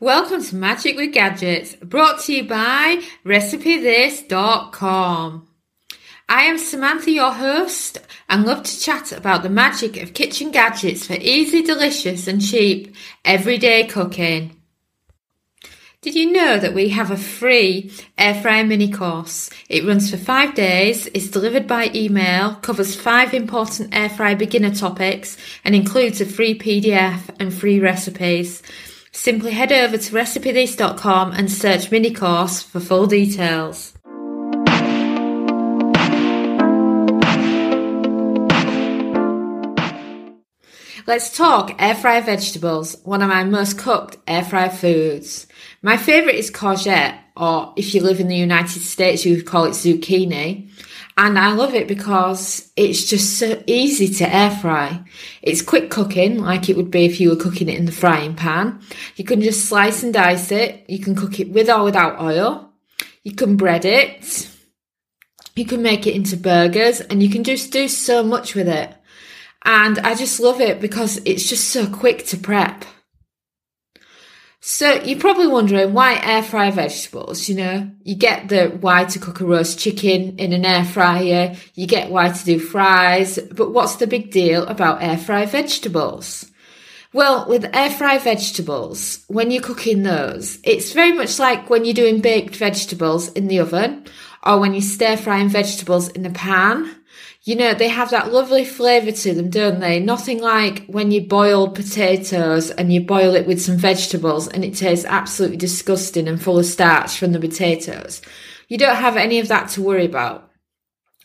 Welcome to Magic with Gadgets, brought to you by RecipeThis.com. I am Samantha, your host, and love to chat about the magic of kitchen gadgets for easy, delicious and cheap everyday cooking. Did you know that we have a free air fryer mini course? It runs for 5 days, is delivered by email, covers 5 important air fryer beginner topics and includes a free PDF and free recipes. Simply head over to RecipeThis.com and search mini course for full details. Let's talk air fryer vegetables, one of my most cooked air fryer foods. My favourite is courgette, or if you live in the United States, you would call it zucchini. And I love it because it's just so easy to air fry. It's quick cooking, like it would be if you were cooking it in the frying pan. You can just slice and dice it. You can cook it with or without oil. You can bread it. You can make it into burgers, and you can just do so much with it. And I just love it because it's just so quick to prep. So you're probably wondering why air fry vegetables, you know. You get the why to cook a roast chicken in an air fryer, you get why to do fries, but what's the big deal about air fry vegetables? Well, with air fry vegetables, when you're cooking those, it's very much like when you're doing baked vegetables in the oven or when you're stir frying vegetables in the pan. You know, they have that lovely flavour to them, don't they? Nothing like when you boil potatoes and you boil it with some vegetables and it tastes absolutely disgusting and full of starch from the potatoes. You don't have any of that to worry about.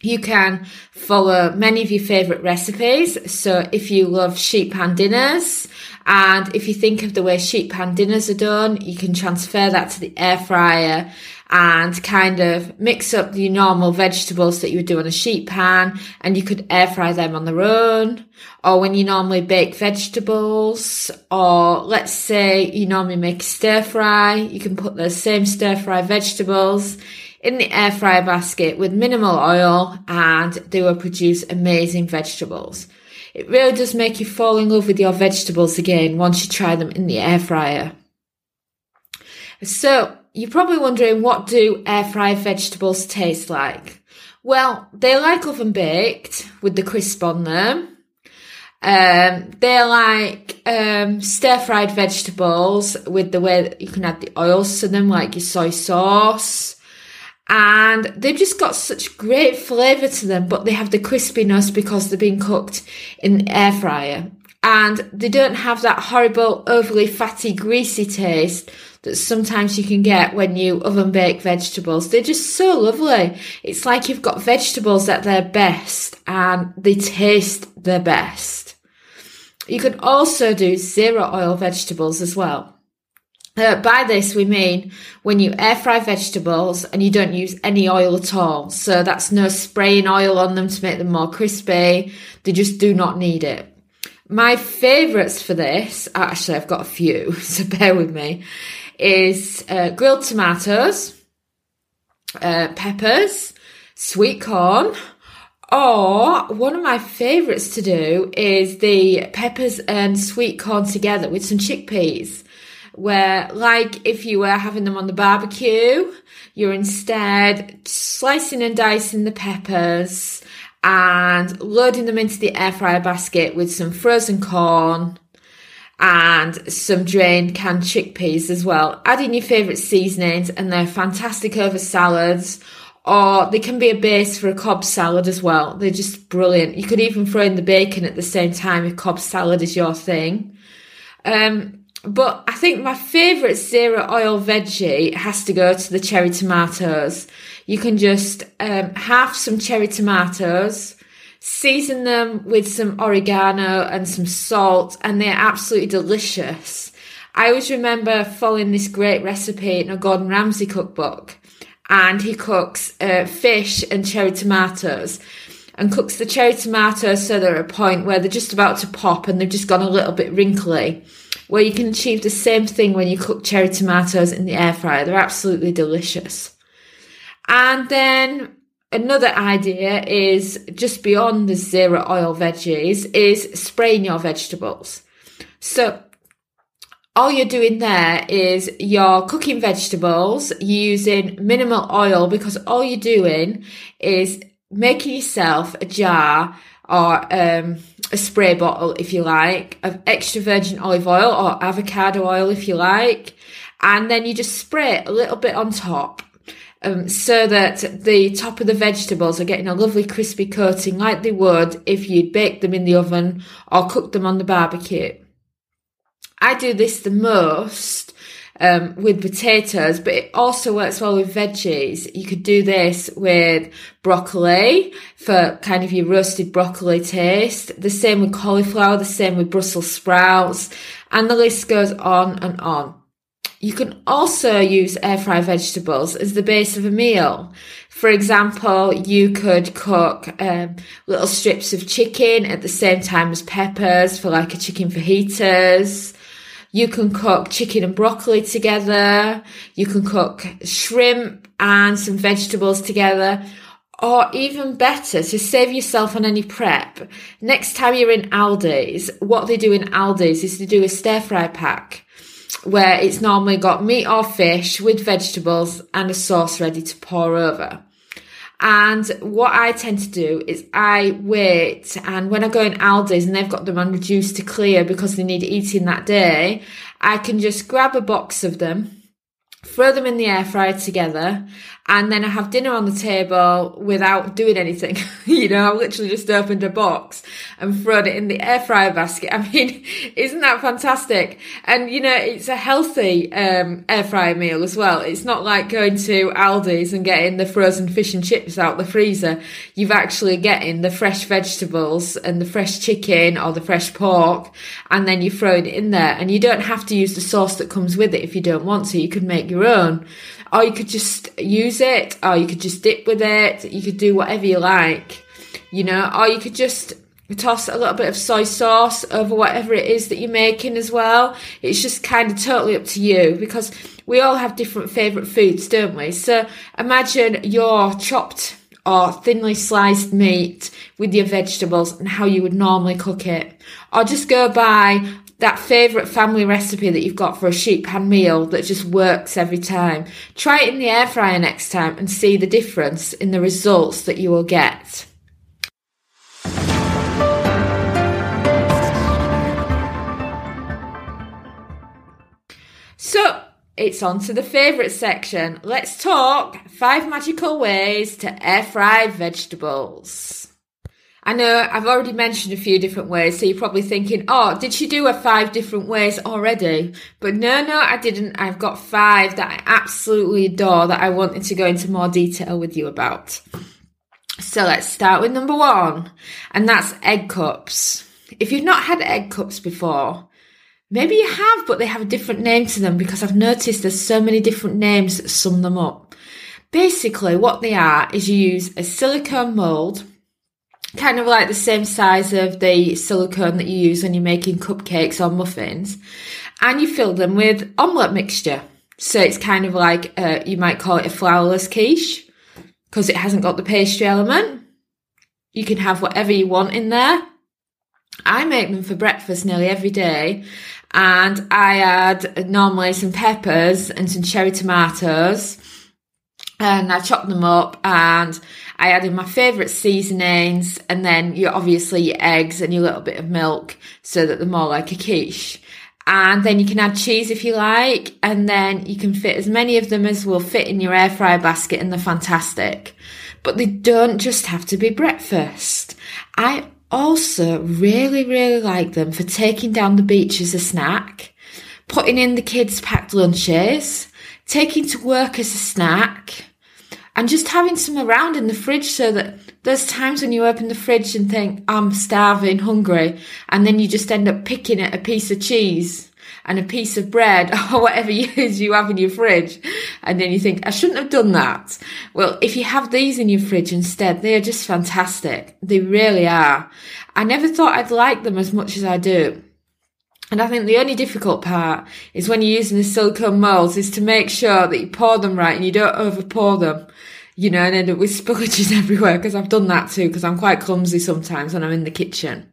You can follow many of your favourite recipes. So if you love sheet pan dinners and if you think of the way sheet pan dinners are done, you can transfer that to the air fryer and kind of mix up the normal vegetables that you would do on a sheet pan, and you could air fry them on their own, or when you normally bake vegetables, or let's say you normally make a stir fry, you can put those same stir fry vegetables in the air fryer basket with minimal oil, and they will produce amazing vegetables. It really does make you fall in love with your vegetables again once you try them in the air fryer. So, you're probably wondering, what do air fryer vegetables taste like? Well, they're like oven baked with the crisp on them. They're like stir-fried vegetables with the way that you can add the oils to them, like your soy sauce. And they've just got such great flavour to them, but they have the crispiness because they've been cooked in the air fryer. And they don't have that horrible, overly fatty, greasy taste that sometimes you can get when you oven bake vegetables. They're just so lovely. It's like you've got vegetables at their best and they taste their best. You can also do zero oil vegetables as well. By this we mean when you air fry vegetables and you don't use any oil at all. So that's no spraying oil on them to make them more crispy. They just do not need it. My favourites for this, actually I've got a few, so bear with me, is grilled tomatoes, peppers, sweet corn, or one of my favourites to do is the peppers and sweet corn together with some chickpeas, where like if you were having them on the barbecue, you're instead slicing and dicing the peppers and loading them into the air fryer basket with some frozen corn and some drained canned chickpeas as well. Add in your favourite seasonings and they're fantastic over salads, or they can be a base for a Cobb salad as well. They're just brilliant. You could even throw in the bacon at the same time if Cobb salad is your thing. But I think my favourite zero oil veggie has to go to the cherry tomatoes. You can just halve some cherry tomatoes, season them with some oregano and some salt, and they're absolutely delicious. I always remember following this great recipe in a Gordon Ramsay cookbook, and he cooks fish and cherry tomatoes, and cooks the cherry tomatoes so they're at a point where they're just about to pop and they've just gone a little bit wrinkly, where you can achieve the same thing when you cook cherry tomatoes in the air fryer. They're absolutely delicious. And then Another idea is, just beyond the zero oil veggies, is spraying your vegetables. So all you're doing there is you're cooking vegetables using minimal oil, because all you're doing is making yourself a jar or a spray bottle, if you like, of extra virgin olive oil or avocado oil, if you like. And then you just spray a little bit on top, so that the top of the vegetables are getting a lovely crispy coating like they would if you'd baked them in the oven or cooked them on the barbecue. I do this the most with potatoes, but it also works well with veggies. You could do this with broccoli for kind of your roasted broccoli taste, the same with cauliflower, the same with Brussels sprouts, and the list goes on and on. You can also use air fry vegetables as the base of a meal. For example, you could cook little strips of chicken at the same time as peppers for like a chicken fajitas. You can cook chicken and broccoli together. You can cook shrimp and some vegetables together. Or even better, to save yourself on any prep, next time you're in Aldi's, what they do in Aldi's is they do a stir fry pack, where it's normally got meat or fish with vegetables and a sauce ready to pour over. And what I tend to do is I wait, and when I go in Aldi's and they've got them on reduced to clear because they need eating that day, I can just grab a box of them, throw them in the air fryer together, and then I have dinner on the table without doing anything. I've literally just opened a box and thrown it in the air fryer basket. I mean, isn't that fantastic? And, it's a healthy air fryer meal as well. It's not like going to Aldi's and getting the frozen fish and chips out the freezer. You've actually getting the fresh vegetables and the fresh chicken or the fresh pork, and then you throw it in there. And you don't have to use the sauce that comes with it if you don't want to. You could make your own. Or you could just use it, or you could just dip with it. You could do whatever you like, or you could just toss a little bit of soy sauce over whatever it is that you're making as well. It's just kind of totally up to you, because we all have different favourite foods, don't we? So imagine your chopped or thinly sliced meat with your vegetables and how you would normally cook it. Or just go by that favourite family recipe that you've got for a sheep pan meal that just works every time. Try it in the air fryer next time and see the difference in the results that you will get. So, it's on to the favourite section. Let's talk 5 magical ways to air fry vegetables. I know I've already mentioned a few different ways, so you're probably thinking, oh, did she do a 5 different ways already? But no, I didn't. I've got 5 that I absolutely adore that I wanted to go into more detail with you about. So let's start with number 1, and that's egg cups. If you've not had egg cups before, maybe you have, but they have a different name to them, because I've noticed there's so many different names that sum them up. Basically, what they are is you use a silicone mould, kind of like the same size of the silicone that you use when you're making cupcakes or muffins, and you fill them with omelette mixture. So it's kind of like, you might call it a flourless quiche, because it hasn't got the pastry element. You can have whatever you want in there. I make them for breakfast nearly every day, and I add normally some peppers and some cherry tomatoes, and I chop them up, and I add in my favourite seasonings, and then your eggs and your little bit of milk, so that they're more like a quiche. And then you can add cheese if you like, and then you can fit as many of them as will fit in your air fryer basket, and they're fantastic. But they don't just have to be breakfast. I also really, really like them for taking down the beach as a snack, putting in the kids' packed lunches, taking to work as a snack, and just having some around in the fridge, so that there's times when you open the fridge and think, I'm starving, hungry, and then you just end up picking at a piece of cheese and a piece of bread or whatever it is you have in your fridge, and then you think, I shouldn't have done that. Well, if you have these in your fridge instead, they are just fantastic. They really are. I never thought I'd like them as much as I do. And I think the only difficult part is when you're using the silicone moulds is to make sure that you pour them right and you don't overpour them. you know, and end up with spillages everywhere, because I've done that too, because I'm quite clumsy sometimes when I'm in the kitchen.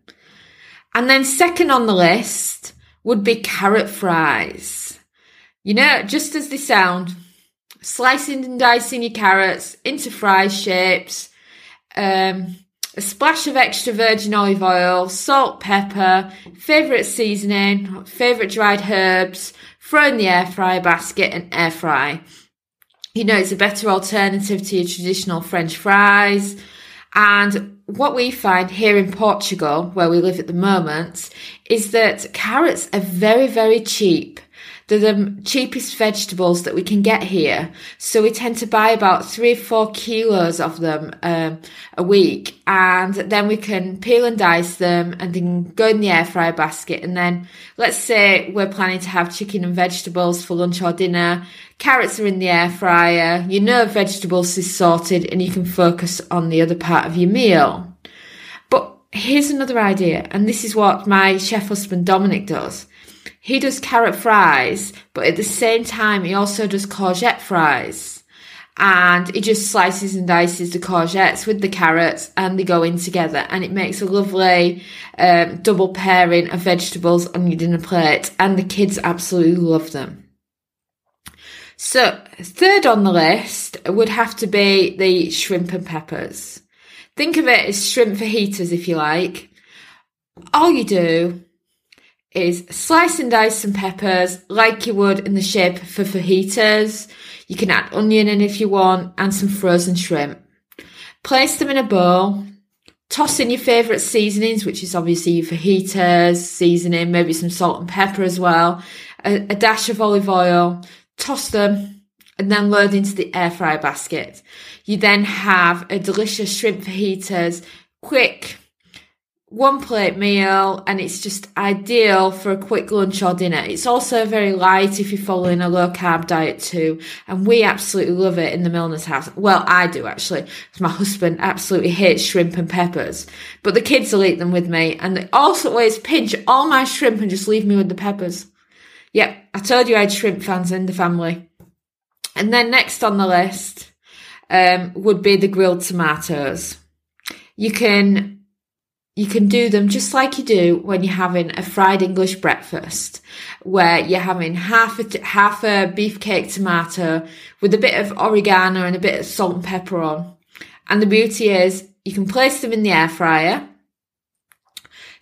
And then second on the list would be carrot fries. You know, just as they sound, slicing and dicing your carrots into fry shapes, a splash of extra virgin olive oil, salt, pepper, favourite seasoning, favourite dried herbs, throw in the air fryer basket and air fry. You know, it's a better alternative to your traditional French fries. And what we find here in Portugal, where we live at the moment, is that carrots are very, very cheap. They're the cheapest vegetables that we can get here. So we tend to buy about 3 or 4 kilos of them a week. And then we can peel and dice them and then go in the air fryer basket. And then let's say we're planning to have chicken and vegetables for lunch or dinner. Carrots are in the air fryer. You know, vegetables is sorted and you can focus on the other part of your meal. But here's another idea. And this is what my chef husband Dominic does. He does carrot fries, but at the same time, he also does courgette fries. And he just slices and dices the courgettes with the carrots and they go in together. And it makes a lovely double pairing of vegetables on your dinner plate. And the kids absolutely love them. So third on the list would have to be the shrimp and peppers. Think of it as shrimp fajitas, if you like. All you do is slice and dice some peppers like you would in the shape for fajitas. You can add onion in if you want and some frozen shrimp. Place them in a bowl. Toss in your favourite seasonings, which is obviously your fajitas seasoning, maybe some salt and pepper as well, a dash of olive oil. Toss them and then load into the air fryer basket. You then have a delicious shrimp fajitas, quick one plate meal, and it's just ideal for a quick lunch or dinner. It's also very light if you're following a low carb diet too, and we absolutely love it in the Milner's house. Well, I do actually, because my husband absolutely hates shrimp and peppers, but the kids will eat them with me, and they also always pinch all my shrimp and just leave me with the peppers. Yep, I told you I had shrimp fans in the family. And then next on the list would be the grilled tomatoes. You can do them just like you do when you're having a fried English breakfast, where you're having half a beefcake tomato with a bit of oregano and a bit of salt and pepper on. And the beauty is you can place them in the air fryer,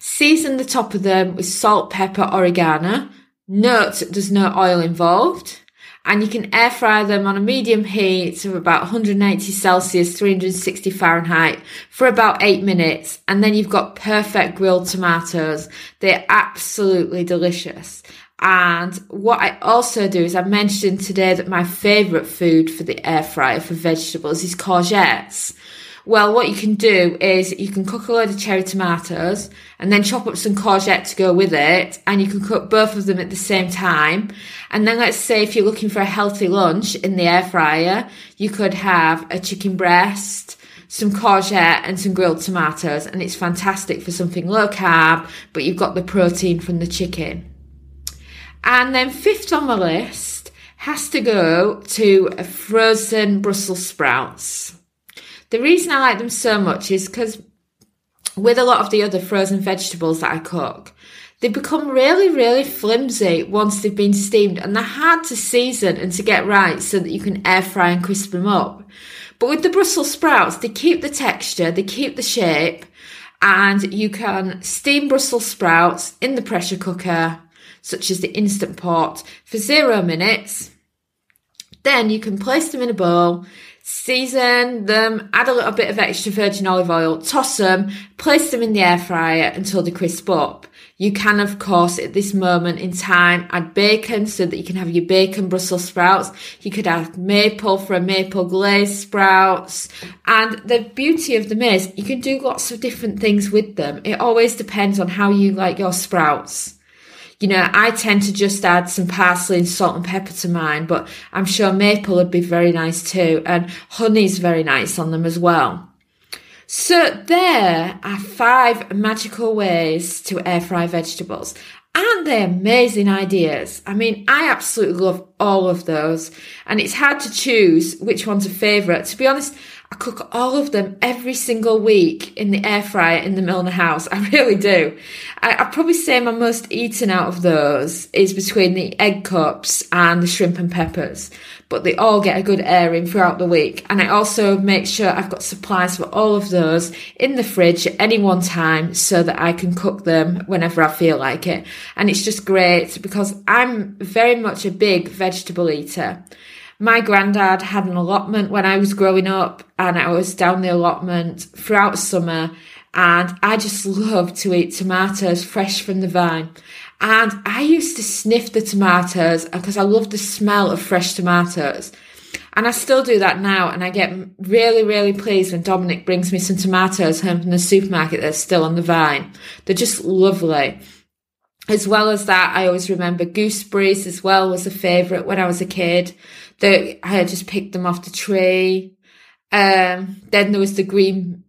season the top of them with salt, pepper, oregano. Note there's no oil involved. And you can air fry them on a medium heat of about 180 Celsius, 360 Fahrenheit for about 8 minutes. And then you've got perfect grilled tomatoes. They're absolutely delicious. And what I also do is I mentioned today that my favourite food for the air fryer for vegetables is courgettes. Well, what you can do is you can cook a load of cherry tomatoes and then chop up some courgette to go with it, and you can cook both of them at the same time. And then let's say if you're looking for a healthy lunch in the air fryer, you could have a chicken breast, some courgette and some grilled tomatoes, and it's fantastic for something low carb, but you've got the protein from the chicken. And then fifth on the list has to go to frozen Brussels sprouts. The reason I like them so much is because with a lot of the other frozen vegetables that I cook, they become really, really flimsy once they've been steamed, and they're hard to season and to get right so that you can air fry and crisp them up. But with the Brussels sprouts, they keep the texture, they keep the shape, and you can steam Brussels sprouts in the pressure cooker, such as the Instant Pot, for 0 minutes. Then you can place them in a bowl, season them, add a little bit of extra virgin olive oil, toss them, place them in the air fryer until they crisp up. You can, of course, at this moment in time, add bacon so that you can have your bacon Brussels sprouts. You could add maple for a maple glazed sprouts. And the beauty of them is you can do lots of different things with them. It always depends on how you like your sprouts. You know, I tend to just add some parsley and salt and pepper to mine, but I'm sure maple would be very nice too. And honey's very nice on them as well. So there are 5 magical ways to air fry vegetables. Aren't they amazing ideas? I mean, I absolutely love all of those, and it's hard to choose which one's a favourite. To be honest, I cook all of them every single week in the air fryer in the Milner house. I really do. I'd probably say my most eaten out of those is between the egg cups and the shrimp and peppers, but they all get a good airing throughout the week. And I also make sure I've got supplies for all of those in the fridge at any one time so that I can cook them whenever I feel like it. And it's just great because I'm very much a big vegetable eater. My granddad had an allotment when I was growing up, and I was down the allotment throughout summer, and I just loved to eat tomatoes fresh from the vine. And I used to sniff the tomatoes because I loved the smell of fresh tomatoes. And I still do that now, and I get really, really pleased when Dominic brings me some tomatoes home from the supermarket that's still on the vine. They're just lovely. As well as that, I always remember gooseberries as well was a favourite when I was a kid. I just picked them off the tree. Then there was the green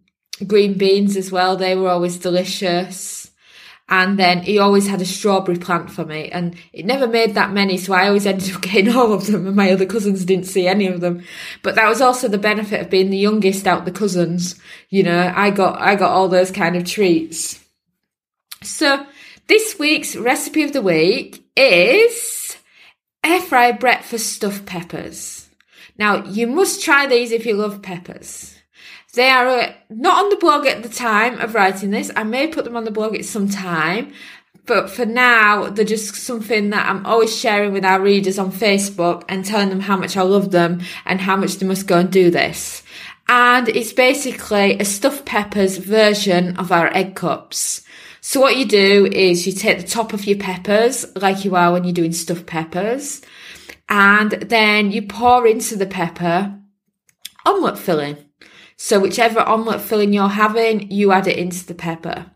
beans as well. They were always delicious. And then he always had a strawberry plant for me, and it never made that many, so I always ended up getting all of them, and my other cousins didn't see any of them. But that was also the benefit of being the youngest out the cousins. You know, I got all those kind of treats. So this week's recipe of the week is air fryer breakfast stuffed peppers. Now, you must try these if you love peppers. They are not on the blog at the time of writing this. I may put them on the blog at some time, but for now, they're just something that I'm always sharing with our readers on Facebook and telling them how much I love them and how much they must go and do this. And it's basically a stuffed peppers version of our egg cups. So what you do is you take the top of your peppers, like you are when you're doing stuffed peppers, and then you pour into the pepper omelette filling. So whichever omelette filling you're having, you add it into the pepper.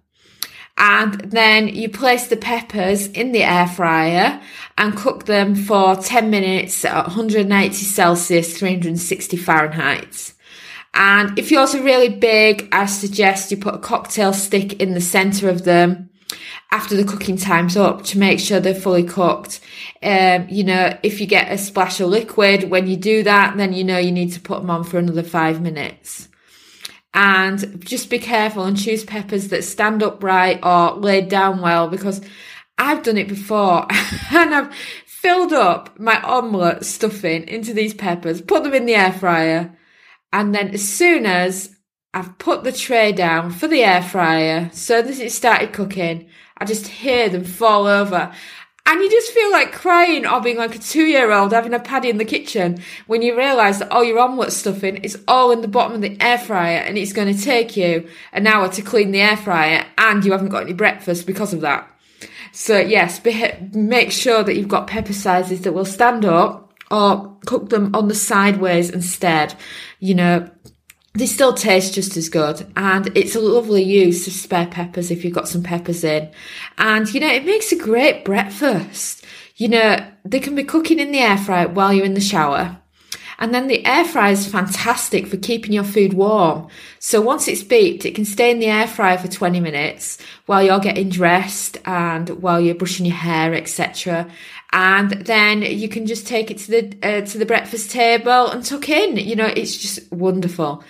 And then you place the peppers in the air fryer and cook them for 10 minutes at 180 Celsius, 360 Fahrenheit. And if yours are really big, I suggest you put a cocktail stick in the centre of them after the cooking time's up to make sure they're fully cooked. If you get a splash of liquid when you do that, then you know you need to put them on for another 5 minutes. And just be careful and choose peppers that stand upright or laid down well, because I've done it before and I've filled up my omelette stuffing into these peppers, put them in the air fryer, and then as soon as I've put the tray down for the air fryer, so that it started cooking, I just hear them fall over. And you just feel like crying or being like a 2-year-old having a paddy in the kitchen when you realise that all your omelette stuffing is all in the bottom of the air fryer, and it's going to take you an hour to clean the air fryer, and you haven't got any breakfast because of that. So yes, make sure that you've got pepper sizes that will stand up, or cook them on the sideways instead. You know, they still taste just as good, and it's a lovely use of spare peppers if you've got some peppers in. And, you know, it makes a great breakfast. You know, they can be cooking in the air fryer while you're in the shower. And then the air fryer is fantastic for keeping your food warm. So once it's beeped, it can stay in the air fryer for 20 minutes while you're getting dressed and while you're brushing your hair, etc. And then you can just take it to the breakfast table and tuck in. You know, it's just wonderful.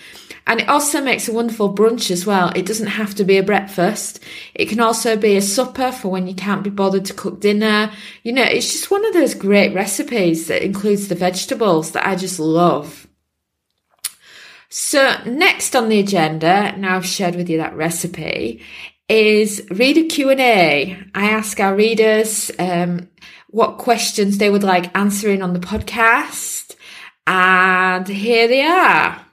And it also makes a wonderful brunch as well. It doesn't have to be a breakfast. It can also be a supper for when you can't be bothered to cook dinner. You know, it's just one of those great recipes that includes the vegetables that I just love. So next on the agenda, now I've shared with you that recipe, is reader Q&A. I ask our readers what questions they would like answering on the podcast. And here they are.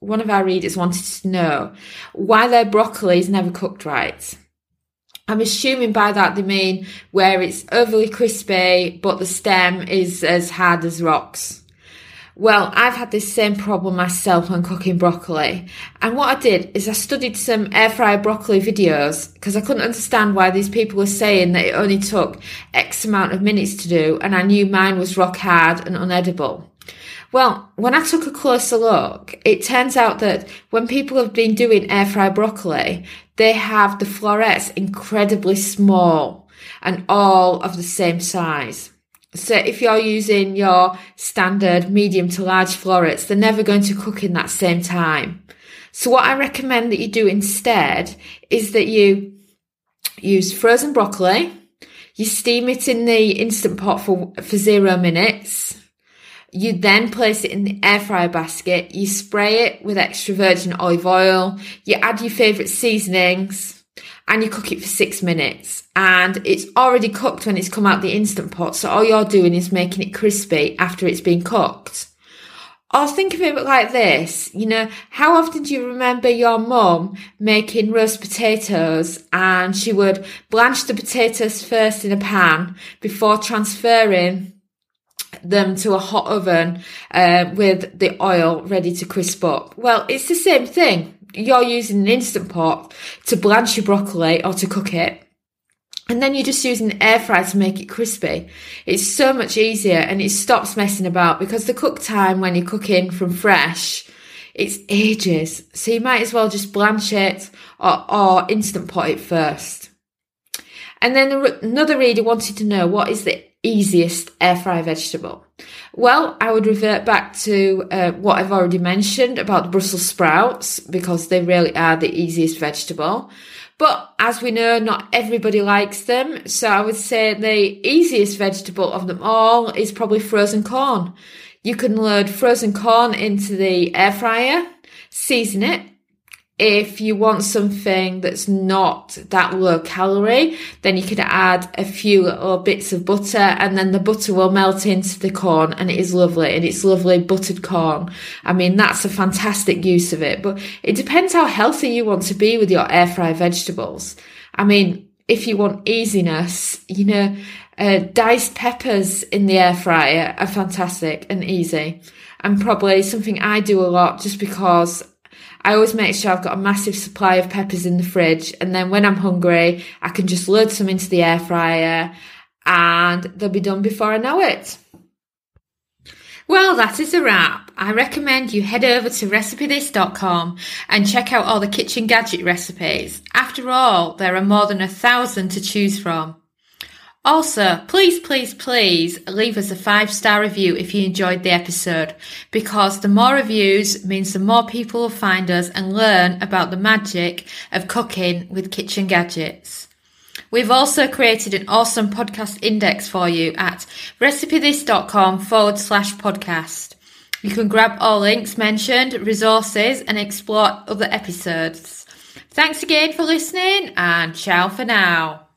One of our readers wanted to know why their broccoli is never cooked right. I'm assuming by that they mean where it's overly crispy, but the stem is as hard as rocks. Well, I've had this same problem myself when cooking broccoli. And what I did is I studied some air fryer broccoli videos because I couldn't understand why these people were saying that it only took X amount of minutes to do, and I knew mine was rock hard and unedible. Well, when I took a closer look, it turns out that when people have been doing air fry broccoli, they have the florets incredibly small. and all of the same size. So if you're using your standard medium to large florets, they're never going to cook in that same time. So what I recommend that you do instead is that you use frozen broccoli, you steam it in the Instant Pot for 0 minutes, you then place it in the air fryer basket, you spray it with extra virgin olive oil, you add your favourite seasonings, and you cook it for 6 minutes, and it's already cooked when it's come out the Instant Pot, so all you're doing is making it crispy after it's been cooked. Or think of it like this, you know, how often do you remember your mum making roast potatoes, and she would blanch the potatoes first in a pan before transferring them to a hot oven with the oil ready to crisp up? Well, it's the same thing. You're using an Instant Pot to blanch your broccoli or to cook it, and then you're just using an air fryer to make it crispy. It's so much easier, and it stops messing about, because the cook time when you're cooking from fresh, it's ages. So you might as well just blanch it or Instant Pot it first. And then another reader wanted to know, what is the easiest air fryer vegetable? Well, I would revert back to what I've already mentioned about the Brussels sprouts, because they really are the easiest vegetable. But as we know, not everybody likes them. So I would say the easiest vegetable of them all is probably frozen corn. You can load frozen corn into the air fryer, season it. If you want something that's not that low calorie, then you could add a few little bits of butter, and then the butter will melt into the corn, and it is lovely, and it's lovely buttered corn. I mean, that's a fantastic use of it, but it depends how healthy you want to be with your air fryer vegetables. I mean, if you want easiness, you know, diced peppers in the air fryer are fantastic and easy, and probably something I do a lot, just because I always make sure I've got a massive supply of peppers in the fridge, and then when I'm hungry, I can just load some into the air fryer and they'll be done before I know it. Well, that is a wrap. I recommend you head over to RecipeThis.com and check out all the kitchen gadget recipes. After all, there are more than 1,000 to choose from. Also, please leave us a 5-star review if you enjoyed the episode, because the more reviews means the more people will find us and learn about the magic of cooking with kitchen gadgets. We've also created an awesome podcast index for you at recipethis.com/podcast. You can grab all links mentioned, resources, and explore other episodes. Thanks again for listening, and ciao for now.